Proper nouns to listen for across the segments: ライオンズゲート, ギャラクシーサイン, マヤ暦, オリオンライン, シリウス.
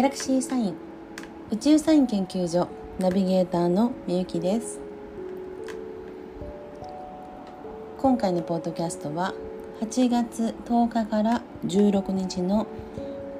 ギャラクシーサイン宇宙サイン研究所ナビゲーターのみゆきです。今回のポッドキャストは8月10日から16日の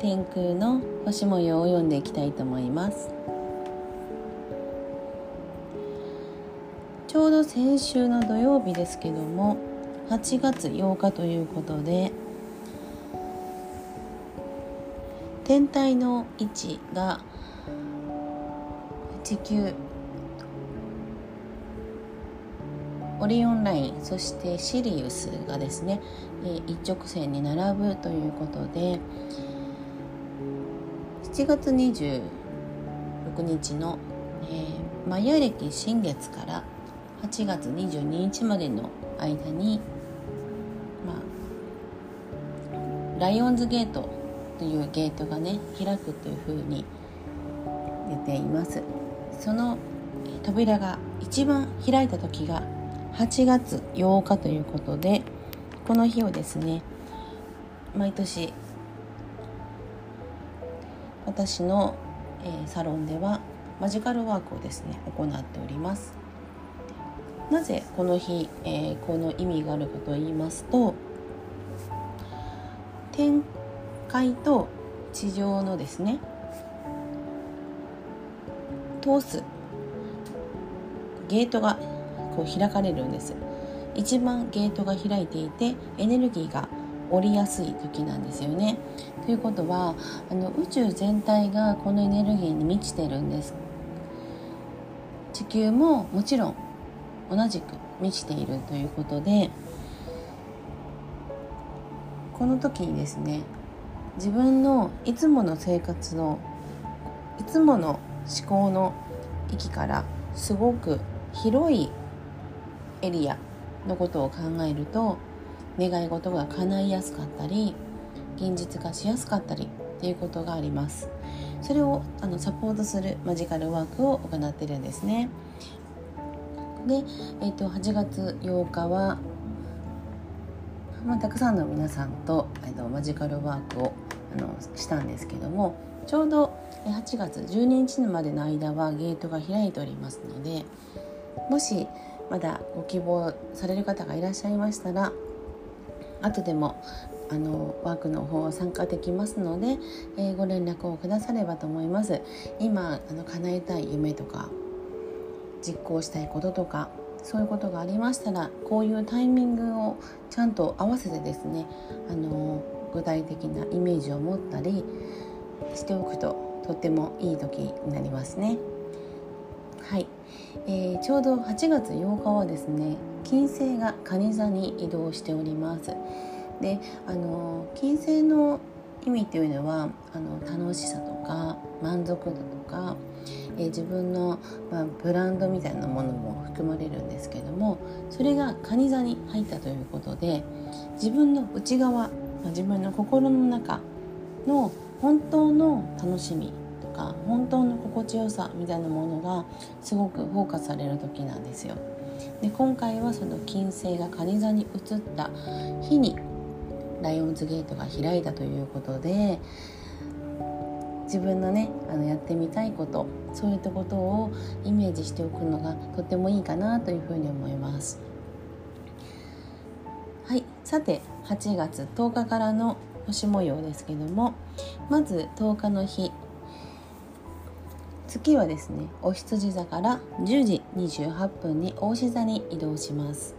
天空の星模様を読んでいきたいと思います。ちょうど先週の土曜日ですけども8月8日ということで天体の位置が地球オリオンラインそしてシリウスがですね一直線に並ぶということで7月26日の、マヤ暦新月から8月22日までの間に、ライオンズゲートというゲートがね開くというふうに出ています。その扉が一番開いた時が8月8日ということでこの日をですね毎年私のサロンではマジカルワークをですね行っております。なぜこの日この意味があるかと言いますと天界と地上のですね通すゲートがこう開かれるんです。一番ゲートが開いていてエネルギーが降りやすい時なんですよね。ということは宇宙全体がこのエネルギーに満ちてるんです。地球ももちろん同じく満ちているということでこの時にですね自分のいつもの生活のいつもの思考の域からすごく広いエリアのことを考えると願い事が叶いやすかったり現実化しやすかったりっていうことがあります。それをサポートするマジカルワークを行っているんですね。で、8月8日は、たくさんの皆さんとマジカルワークをしたんですけどもちょうど8月12日までの間はゲートが開いておりますのでもしまだご希望される方がいらっしゃいましたら後でもワークの方参加できますので、ご連絡をくださればと思います。今叶えたい夢とか実行したいこととかそういうことがありましたらこういうタイミングをちゃんと合わせてですね具体的なイメージを持ったりしておくととってもいい時になりますね。はい、ちょうど8月8日はですね金星が蟹座に移動しております。で金星の意味というのは楽しさとか満足度とか、自分の、ブランドみたいなものも含まれるんですけどもそれが蟹座に入ったということで自分の内側自分の心の中の本当の楽しみとか本当の心地よさみたいなものがすごくフォーカスされる時なんですよ。で今回はその金星が蟹座に移った日にライオンズゲートが開いたということで自分のねやってみたいことそういったことをイメージしておくのがとってもいいかなというふうに思います。はい、さて8月10日からの星模様ですけどもまず10日の日月はですねお羊座から10時28分に牡牛座に移動します。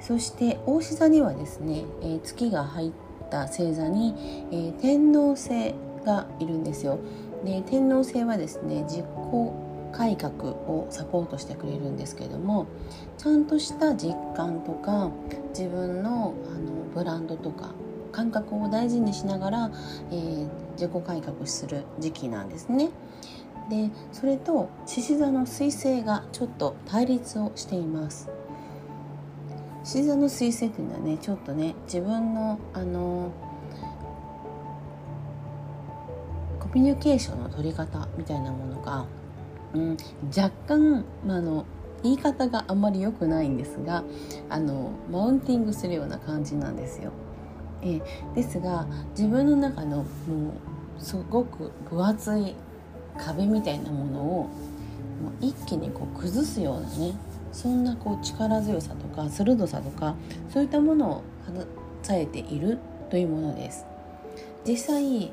そして牡牛座にはですね、月が入った星座に、天王星がいるんですよ。で天王星はですね自己改革をサポートしてくれるんですけどもちゃんとした実感とか自分のブランドとか感覚を大事にしながら、自己改革する時期なんですね。でそれと獅子座の水星がちょっと対立をしています。獅子座の水星というのはねちょっとね自分のコミュニケーションの取り方みたいなものが、若干、言い方があんまり良くないんですがマウンティングするような感じなんですよ。ですが自分の中のもすごく分厚い壁みたいなものをもう一気にこう崩すようなね、そんなこう力強さとか鋭さとかそういったものを放されているというものです。実際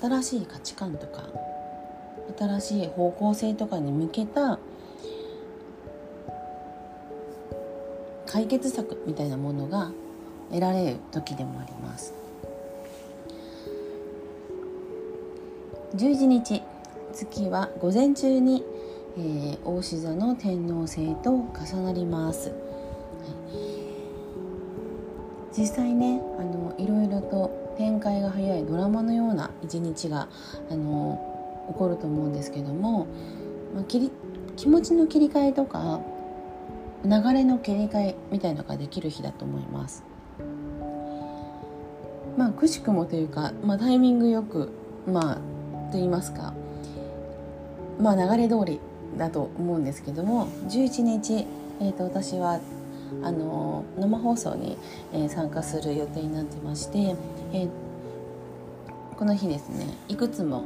新しい価値観とか新しい方向性とかに向けた解決策みたいなものが得られる時でもあります。11日、月は午前中に、牡牛座の天王星と重なります。はい、実際ねいろいろと展開が早いドラマのような一日が起こると思うんですけども、気持ちの切り替えとか流れの切り替えみたいなのができる日だと思います。くしくもというか、タイミングよくと言いますか、流れ通りだと思うんですけども、11日、私は生放送に、参加する予定になってまして、この日ですね、いくつも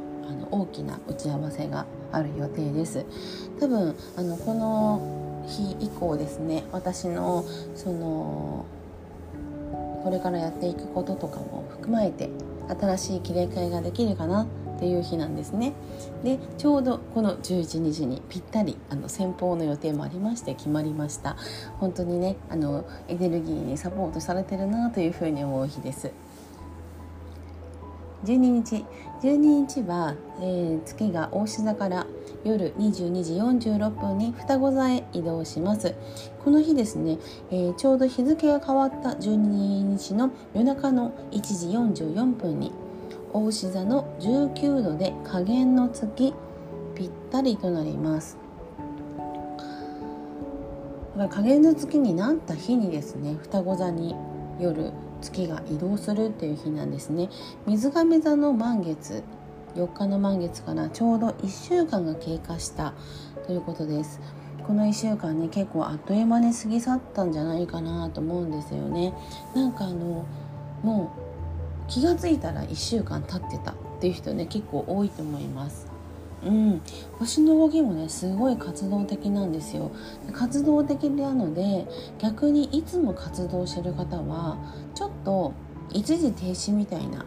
大きな打ち合わせがある予定です。多分この日以降ですね、私のこれからやっていくこととかも含まれて新しい切り替えができるかなっていう日なんですね。で、ちょうどこの11日にぴったり先方の予定もありまして決まりました。本当にねエネルギーにサポートされてるなというふうに思う日です。12日は、月が牡牛座から夜22時46分に双子座へ移動します。この日ですね、ちょうど日付が変わった12日の夜中の1時44分に牡牛座の19度で下弦の月、ぴったりとなります。下弦の月になった日にですね、双子座に夜月が移動するっていう日なんですね。水亀座の満月、4日の満月からちょうど1週間が経過したということです。この1週間ね、結構あっという間に過ぎ去ったんじゃないかなと思うんですよね。もう気がついたら1週間経ってたっていう人ね、結構多いと思います。星の動きもね、すごい活動的なんですよ。活動的なので、逆にいつも活動してる方はちょっと一時停止みたいな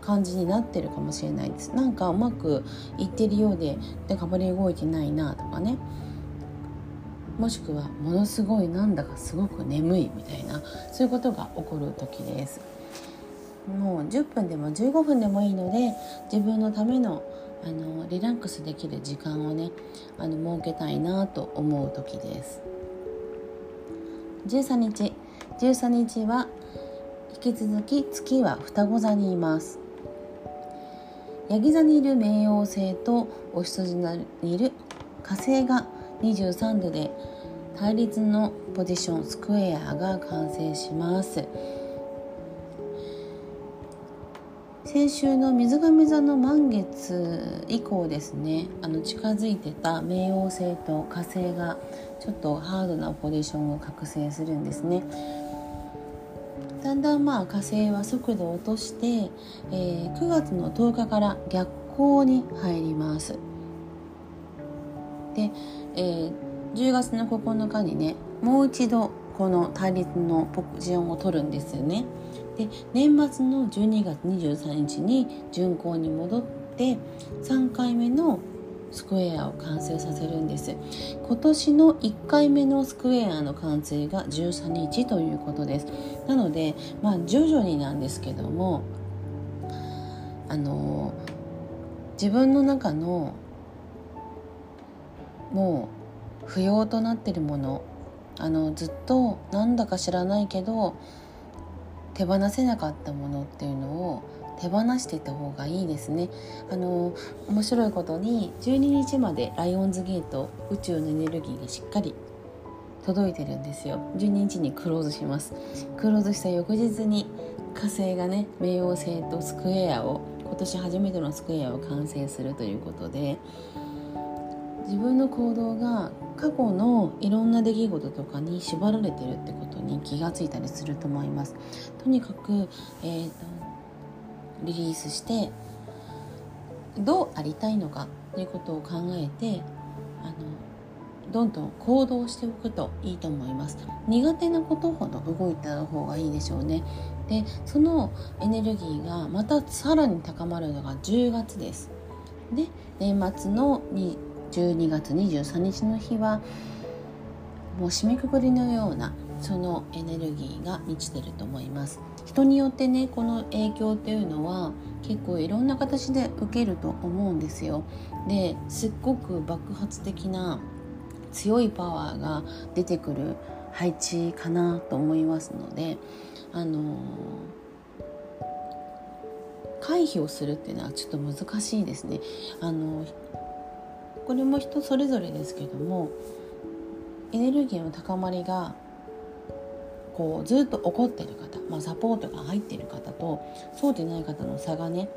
感じになってるかもしれないです。うまくいってるようでかぶり動いてないなとかね、もしくはものすごいすごく眠いみたいな、そういうことが起こる時です。もう10分でも15分でもいいので、自分のためのリラックスできる時間をね設けたいなと思う時です。13日は引き続き月は双子座にいます。ヤギ座にいる冥王星とお羊座にいる火星が23度で対立のポジションスクエアが完成します。先週の水亀座の満月以降ですね、近づいてた冥王星と火星がちょっとハードなポジションを覚醒するんですね。だんだん火星は速度を落として、9月の10日から逆行に入ります。で、10月の9日にね、もう一度この対立のポジションを取るんですよね。で、年末の12月23日に巡行に戻って3回目のスクエアを完成させるんです。今年の1回目のスクエアの完成が13日ということです。なので、徐々になんですけども、自分の中のもう不要となっているもの、ずっと知らないけど手放せなかったものっていうのを手放していた方がいいですね。面白いことに12日までライオンズゲート、宇宙のエネルギーがしっかり届いてるんですよ。12日にクローズします。クローズした翌日に火星がね、冥王星とスクエアを、今年初めてのスクエアを完成するということで、自分の行動が過去のいろんな出来事とかに縛られてるってことに気がついたりすると思います。とにかく、リリースしてどうありたいのかということを考えてどんどん行動しておくといいと思います。苦手なことほど動いた方がいいでしょうね。で、そのエネルギーがまたさらに高まるのが10月です。で、年末の12月23日の日はもう締めくくりのようなそのエネルギーが満ちてると思います。人によってね、この影響っていうのは結構いろんな形で受けると思うんですよ。で、すっごく爆発的な強いパワーが出てくる配置かなと思いますので、回避をするっていうのはちょっと難しいですね。これも人それぞれですけども、エネルギーの高まりがこうずっと起こっている方、サポートが入っている方とそうでない方の差がね、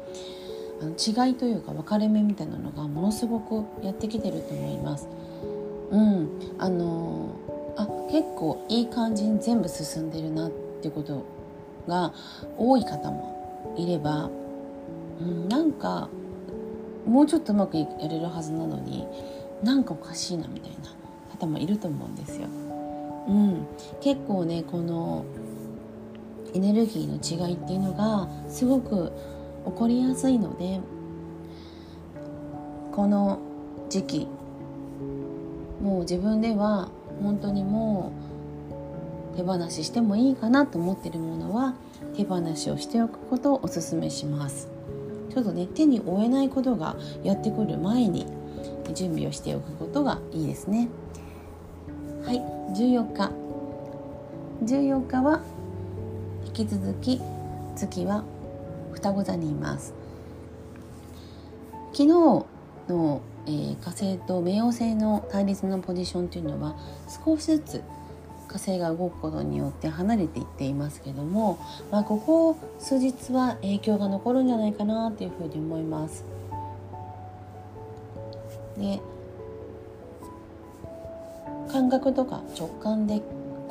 違いというか分かれ目みたいなのがものすごくやってきてると思います。結構いい感じに全部進んでるなっていうことが多い方もいれば、なんかもうちょっとうまくやれるはずなのになんかおかしいなみたいな方もいると思うんですよ。結構ね、このエネルギーの違いっていうのがすごく起こりやすいので、この時期もう自分では本当にもう手放ししてもいいかなと思っているものは手放しをしておくことをおすすめします。ちょっとね、手に負えないことがやってくる前に準備をしておくことがいいですね。はい、14日は引き続き月は双子座にいます。昨日の火星と冥王星の対立のポジションというのは少しずつ火星が動くことによって離れていっていますけども、ここ数日は影響が残るんじゃないかなというふうに思います。で、感覚とか直感で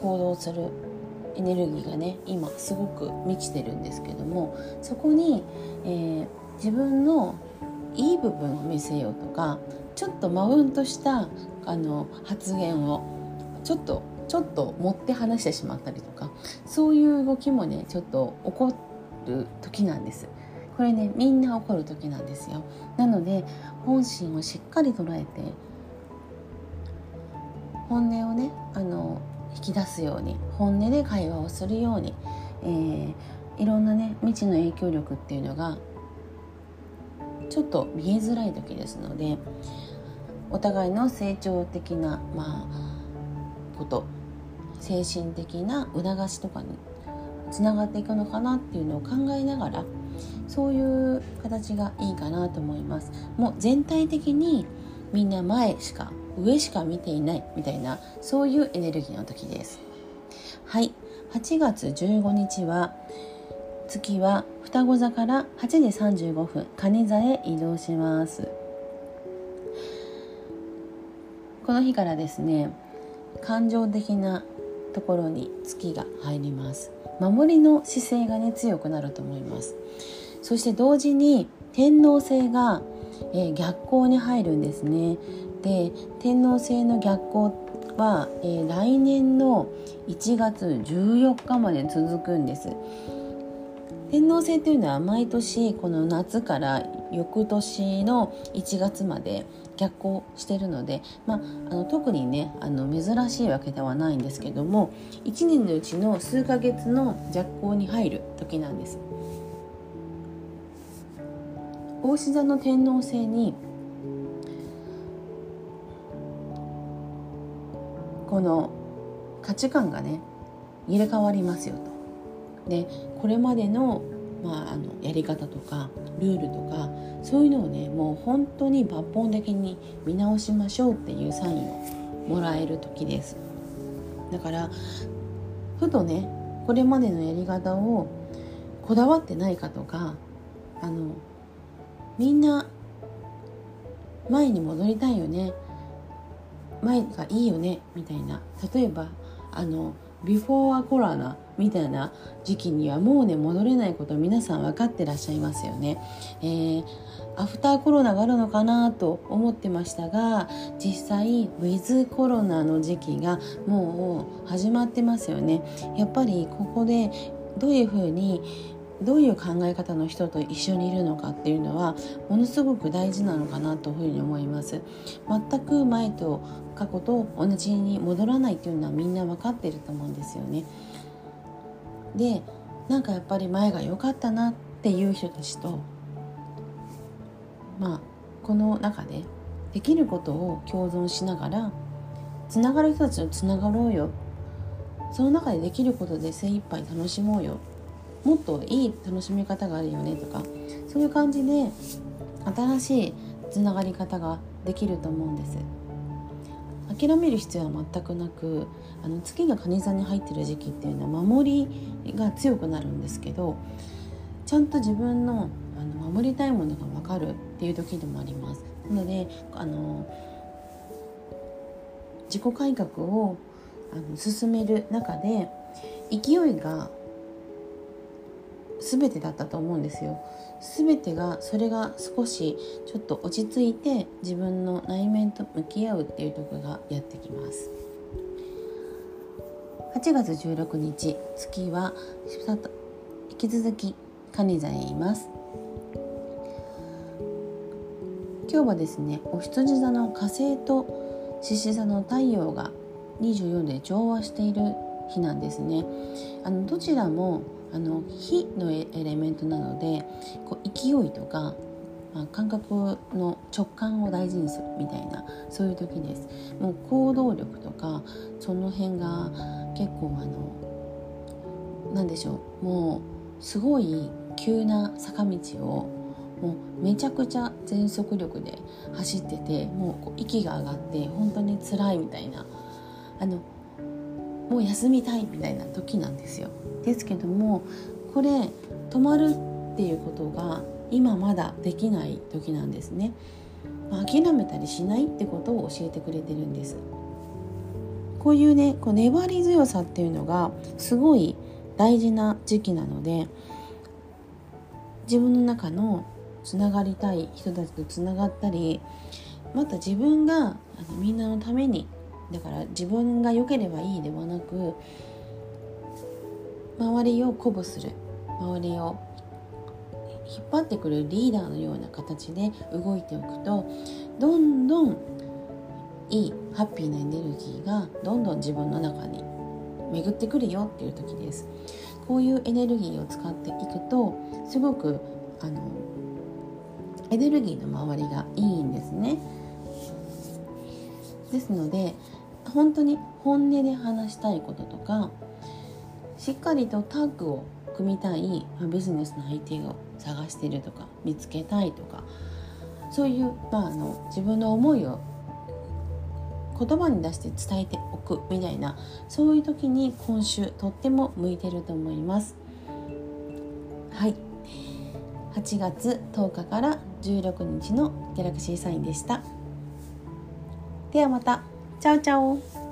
行動するエネルギーがね、今すごく満ちてるんですけども、そこに、自分のいい部分を見せようとか、ちょっとマウントした発言をちょっと持って話してしまったりとか、そういう動きもね、ちょっと起こる時なんです。これね、みんな起こる時なんですよ。なので本心をしっかり捉えて本音をね、引き出すように、本音で会話をするように、いろんなね、未知の影響力っていうのがちょっと見えづらい時ですので、お互いの成長的な、こと、精神的な促しとかにつながっていくのかなっていうのを考えながら、そういう形がいいかなと思います。もう全体的にみんな上しか見ていないみたいな、そういうエネルギーの時です。はい、8月15日は月は双子座から8時35分蟹座へ移動します。この日からですね、感情的なところに月が入ります。守りの姿勢がね、強くなると思います。そして同時に天王星が、逆行に入るんですね。で、天王星の逆行は、来年の1月14日まで続くんです。天王星というのは毎年この夏から翌年の1月まで逆行しているので、特にね、珍しいわけではないんですけども、1年のうちの数ヶ月の逆行に入る時なんです。牡牛座の天王星にこの価値観がね、入れ替わりますよと。で、これまでの、やり方とかルールとかそういうのをね、もう本当に抜本的に見直しましょうっていうサインをもらえる時です。だからふとね、これまでのやり方をこだわってないかとか、みんな前に戻りたいよね、前がいいよねみたいな、例えばビフォーアコロナみたいな時期にはもうね戻れないことは皆さん分かってらっしゃいますよね。アフターコロナがあるのかなと思ってましたが、実際ウィズコロナの時期がもう始まってますよね。やっぱりここでどういうふうにどういう考え方の人と一緒にいるのかっていうのはものすごく大事なのかなというふうに思います。全く前と過去と同じに戻らないっていうのはみんな分かっていると思うんですよね。で、なんかやっぱり前が良かったなっていう人たちと、この中でできることを共存しながらつながる人たちとつながろうよ、その中でできることで精一杯楽しもうよ、もっといい楽しみ方があるよねとか、そういう感じで新しいつながり方ができると思うんです。諦める必要は全くなく、月が蟹座に入ってる時期っていうのは守りが強くなるんですけど、ちゃんと自分の守りたいものが分かるっていう時でもあります。なので自己改革を進める中で勢いが全てだったと思うんですよ。全てがそれが少しちょっと落ち着いて自分の内面と向き合うっていうところがやってきます。8月16日月は引き続き蟹座にいます。今日はですね、お羊座の火星と獅子座の太陽が24度で調和している日なんですね。どちらも火のエレメントなので、こう勢いとか、感覚の直感を大事にするみたいな、そういう時です。もう行動力とかその辺が結構なんでしょう、もうすごい急な坂道をもうめちゃくちゃ全速力で走ってて、もうこう息が上がって本当に辛いみたいな、もう休みたいみたいな時なんですよ。ですけども、これ止まるっていうことが今まだできない時なんですね。諦めたりしないってことを教えてくれてるんです。こういうね、こう粘り強さっていうのがすごい大事な時期なので、自分の中のつながりたい人たちとつながったり、また自分がみんなのために、だから自分が良ければいいではなく、周りを鼓舞する、周りを引っ張ってくるリーダーのような形で動いておくと、どんどんいいハッピーなエネルギーがどんどん自分の中に巡ってくるよっていう時です。こういうエネルギーを使っていくとすごくエネルギーの周りがいいんですね。ですので、本当に本音で話したいこととか、しっかりとタッグを組みたいビジネスの相手を探しているとか、見つけたいとか、そういう、自分の思いを言葉に出して伝えておくみたいな、そういう時に今週とっても向いてると思います。はい、8月10日から16日のギャラクシーサインでした。ではまた。チャオチャオ。